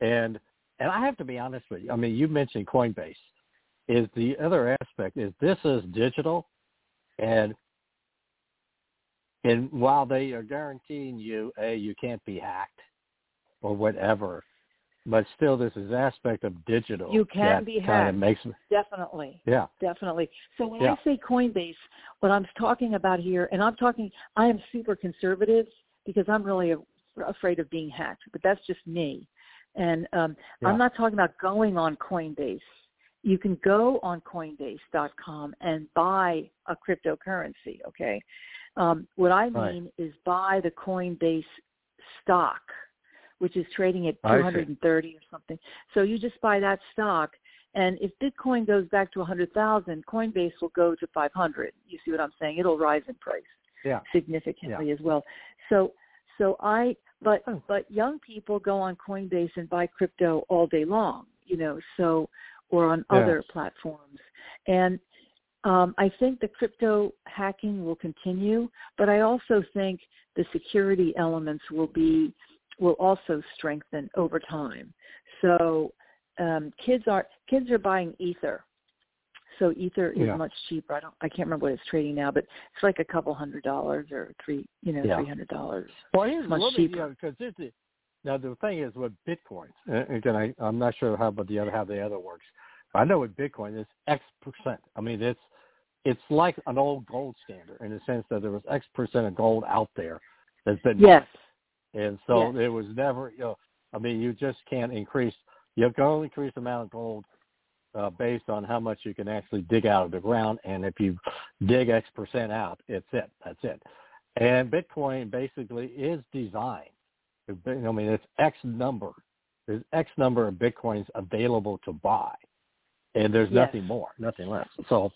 And and I have to be honest with you. I mean, you mentioned Coinbase. Is the other aspect is this is digital, and and while they are guaranteeing you, hey, you can't be hacked or whatever, but still this is aspect of digital. You can be hacked. Makes me, definitely. Yeah. Definitely. So when yeah. I say Coinbase, what I'm talking about here, and I'm talking, I am super conservative because I'm really a, afraid of being hacked. But that's just me. And um, yeah. I'm not talking about going on Coinbase. You can go on Coinbase dot com and buy a cryptocurrency, okay? Um, what I mean right. is buy the Coinbase stock, which is trading at two hundred thirty or something. So you just buy that stock, and if Bitcoin goes back to one hundred thousand, Coinbase will go to five hundred. You see what I'm saying? It'll rise in price yeah. significantly yeah. as well. So so I but oh. but young people go on Coinbase and buy crypto all day long, you know, so or on yes. other platforms. And um, I think the crypto hacking will continue, but I also think the security elements will be will also strengthen over time. So um, kids are kids are buying Ether. So Ether is yeah. much cheaper. I don't I can't remember what it's trading now, but it's like a couple hundred dollars or three you know yeah. three hundred dollars. Well, here's it's much little, cheaper. You know, because it's a, now, the thing is with Bitcoin, and again, I, I'm not sure how, but the other, how the other works. I know with Bitcoin, it's X percent. I mean, it's it's like an old gold standard in the sense that there was X percent of gold out there that's been yes. mined. And so yes. it was never, you know, I mean, you just can't increase. You can only increase the amount of gold uh, based on how much you can actually dig out of the ground. And if you dig X percent out, it's it. That's it. And Bitcoin basically is designed. I mean, it's X number. There's X number of Bitcoins available to buy, and there's yes. nothing more, nothing less. So,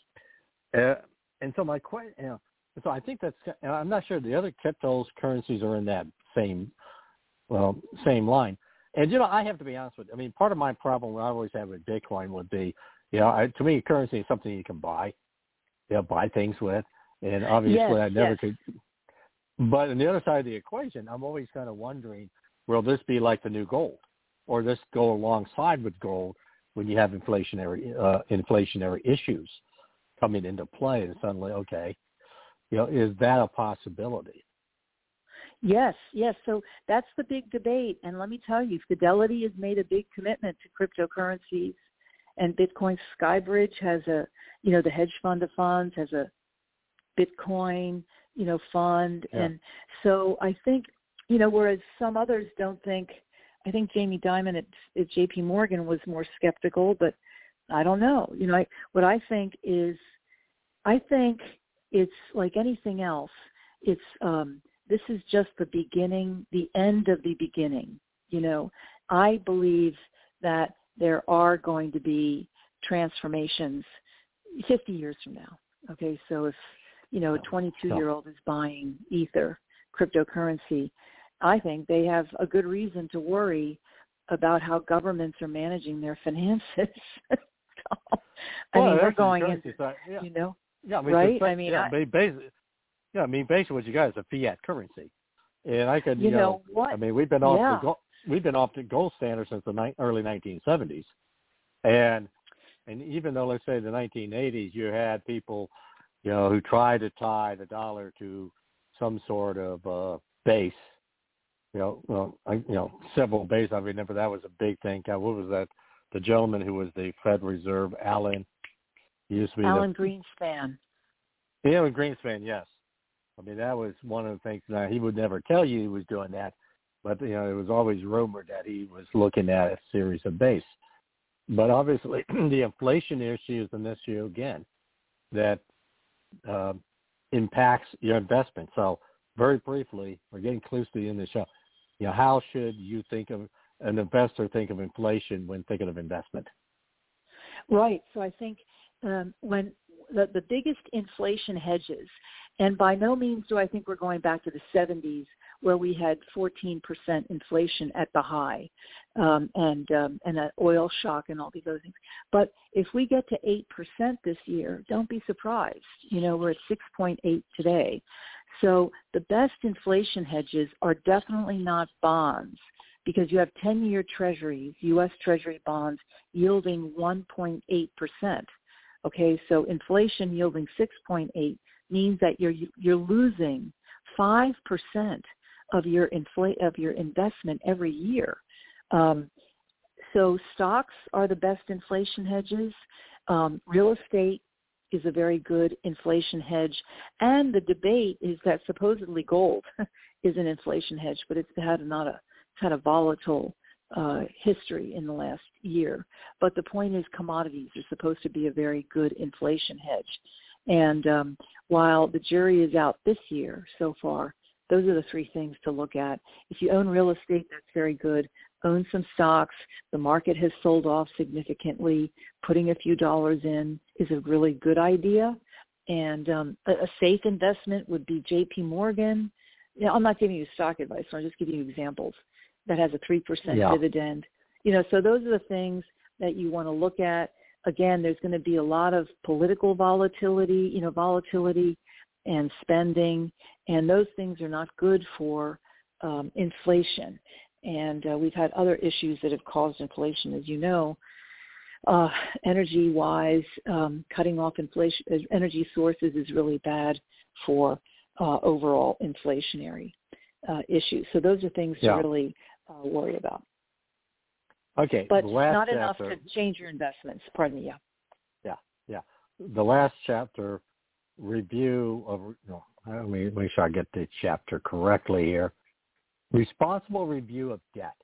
uh, and so my question, you know, so I think that's. I'm not sure the other cryptocurrencies are in that same, well, same line. And you know, I have to be honest with you. I mean, part of my problem I always have with Bitcoin would be, you know, I, to me, currency is something you can buy, you know, buy things with, and obviously yes, I never yes. could. But on the other side of the equation, I'm always kind of wondering, will this be like the new gold, or this go alongside with gold when you have inflationary uh, inflationary issues coming into play, and suddenly, okay, you know, is that a possibility? Yes, yes. So that's the big debate, and let me tell you, Fidelity has made a big commitment to cryptocurrencies, and Bitcoin Skybridge has a, you know, the hedge fund of funds has a Bitcoin. you know, fund. Yeah. And so I think, you know, whereas some others don't think, I think Jamie Dimon at, at J P Morgan was more skeptical, but I don't know. You know, I, what I think is, I think it's like anything else. It's, um, this is just the beginning, the end of the beginning. You know, I believe that there are going to be transformations fifty years from now. Okay. So if, you know, a twenty-two-year-old is buying Ether, cryptocurrency, I think they have a good reason to worry about how governments are managing their finances. I well, mean, we're going into, yeah. you know, yeah, I mean, right? Fact, I mean, yeah, I, I, basically, yeah, I mean, basically what you got is a fiat currency. And I could, you, you know, know, what? I mean, we've been off yeah. the gold, we've been off the gold standard since the ni- early nineteen seventies. And, and even though, let's say, the nineteen eighties, you had people, you know, who try to tie the dollar to some sort of uh, base, you know, well, I, you know, several base. I remember that was a big thing. God, what was that? The gentleman who was the Fed Reserve, Alan, he used to be Alan the, Greenspan. Alan Greenspan, yes. I mean, that was one of the things. Now, he would never tell you he was doing that, but, you know, it was always rumored that he was looking at a series of base. But obviously, the inflation issue is an issue again that Uh, impacts your investment. So very briefly, we're getting close to the end of the show. You know, how should you think of an investor think of inflation when thinking of investment? Right. So I think um, when the, the biggest inflation hedges, and by no means do I think we're going back to the seventies where we had fourteen percent inflation at the high um, and um, and an oil shock and all these other things. But if we get to eight percent this year, don't be surprised. You know, we're at six point eight today. So the best inflation hedges are definitely not bonds, because you have ten-year treasuries, U S Treasury bonds, yielding one point eight percent. Okay, so inflation yielding six point eight means that you're you're losing five percent of your infl- of your investment every year. Um, so stocks are the best inflation hedges. Um, real estate is a very good inflation hedge. And the debate is that supposedly gold is an inflation hedge, but it's had not a kind of volatile uh, history in the last year. But the point is, commodities are supposed to be a very good inflation hedge. And um, while the jury is out this year so far, those are the three things to look at. If you own real estate, that's very good. Own some stocks. The market has sold off significantly. Putting a few dollars in is a really good idea. And um, a, a safe investment would be J P Morgan. You know, I'm not giving you stock advice, so I'm just giving you examples. That has a three percent yeah. dividend. You know, so those are the things that you want to look at. Again, there's going to be a lot of political volatility, you know, volatility and spending, and those things are not good for um, inflation. And uh, we've had other issues that have caused inflation, as you know, uh, energy-wise, um, cutting off inflation, energy sources is really bad for uh, overall inflationary uh, issues. So those are things yeah. to really uh, worry about. Okay. But not enough chapter, to change your investments. Pardon me. Yeah. Yeah. Yeah. The last chapter review of, no, let me make sure I get the chapter correctly here. Responsible review of debt.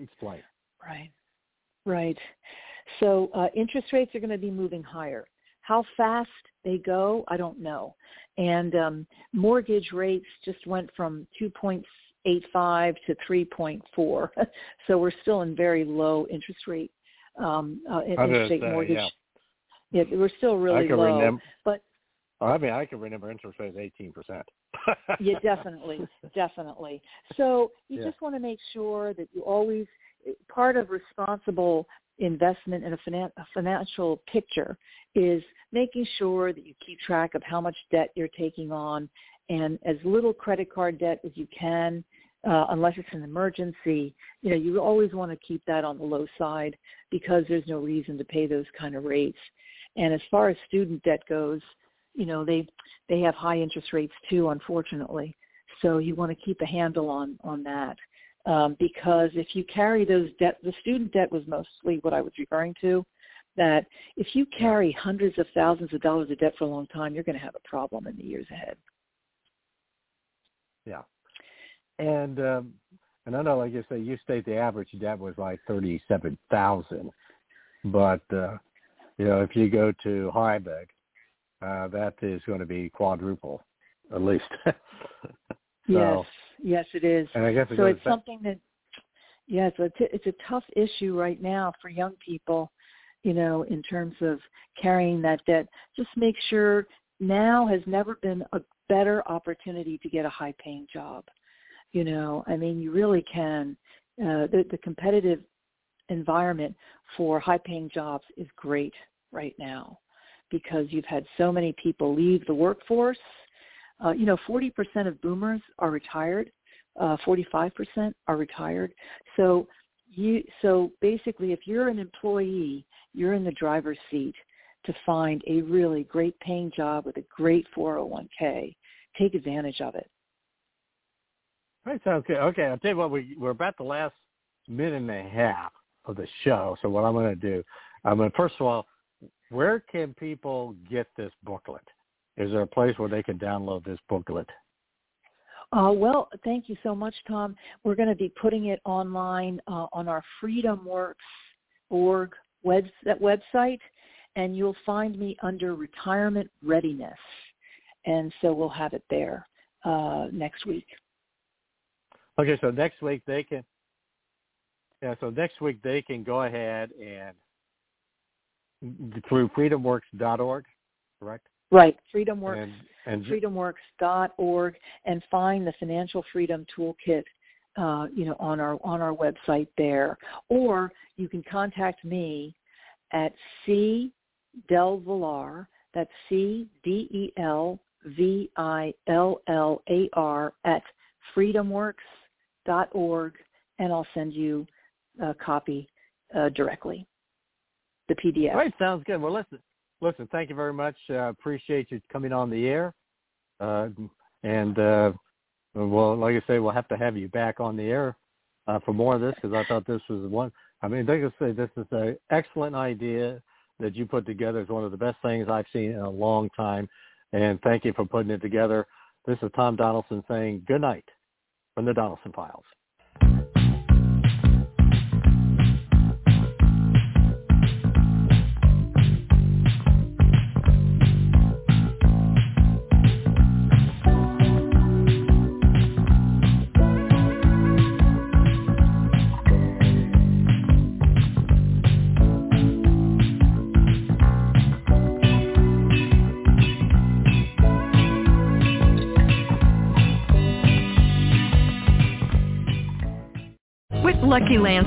Explain. Right. Right. So uh, interest rates are going to be moving higher. How fast they go, I don't know. And um, mortgage rates just went from two point eight five to three point four. So we're still in very low interest rate um, uh, interest rate uh, mortgage. Yeah. yeah, we're still really I can low. Remember, but I mean, I can remember interest rates eighteen percent. yeah, definitely, definitely. So you yeah. just want to make sure that you always part of responsible investment in a, finan- a financial picture is making sure that you keep track of how much debt you're taking on, and as little credit card debt as you can, uh, unless it's an emergency. You know, you always want to keep that on the low side because there's no reason to pay those kind of rates. And as far as student debt goes, you know, they they have high interest rates too, unfortunately. So you want to keep a handle on on that um, because if you carry those debt, the student debt was mostly what I was referring to, that if you carry hundreds of thousands of dollars of debt for a long time, you're going to have a problem in the years ahead. Yeah, and um, and I know, like you say, you state the average debt was like thirty-seven thousand, but uh, you know, if you go to Heiberg, uh, that is going to be quadruple, at least. so, yes, yes, it is. And I guess it so it's something that, yeah, so it's a, it's a tough issue right now for young people, you know, in terms of carrying that debt. Just make sure. Now has never been a better opportunity to get a high-paying job. You know, I mean, you really can. Uh, the, the competitive environment for high-paying jobs is great right now because you've had so many people leave the workforce. Uh, you know, forty percent of boomers are retired. Uh, forty-five percent are retired. So you, so basically, if you're an employee, you're in the driver's seat to find a really great paying job with a great four oh one k. Take advantage of it. That sounds good. Okay, I'll tell you what, we, we're about the last minute and a half of the show, so what I'm going to do, I'm going to, first of all, where can people get this booklet? Is there a place where they can download this booklet? Uh, well, thank you so much, Tom. We're going to be putting it online uh, on our freedom works dot org web, that website. And you'll find me under retirement readiness. And so we'll have it there uh, next week. Okay, so next week they can yeah, so next week they can go ahead and through freedom works dot org, correct? Right, FreedomWorks and, and, freedom works dot org, and find the Financial Freedom Toolkit uh, you know, on our on our website there. Or you can contact me at C Delvillar, that's C D E L V I L L A R, at freedom works dot org, and I'll send you a copy uh, directly, the P D F. All right, sounds good. Well, listen, listen. Thank you very much. I uh, appreciate you coming on the air. Uh, and, uh, well, like I say, we'll have to have you back on the air uh, for more of this because I thought this was one. I mean, they can say this is an excellent idea that you put together. It's one of the best things I've seen in a long time, and thank you for putting it together. This is Tom Donelson saying good night from the Donelson Files. Lucky Land